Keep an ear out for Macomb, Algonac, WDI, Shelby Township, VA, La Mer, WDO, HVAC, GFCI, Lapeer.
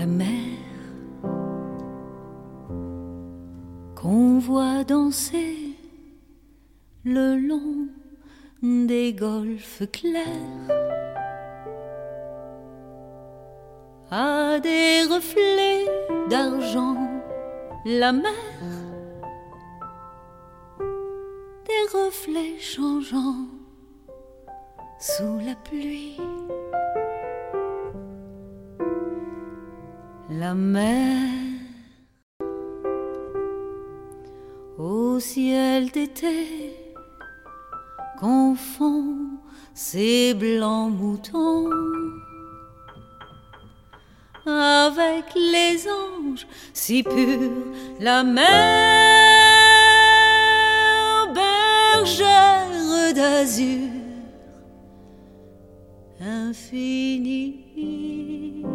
la mer qu'on voit danser le long des golfes clairs à des reflets d'argent, la mer, des reflets changeants sous la pluie. La mer au ciel d'été confond ses blancs moutons avec les anges si purs, la mer bergère d'azur infini.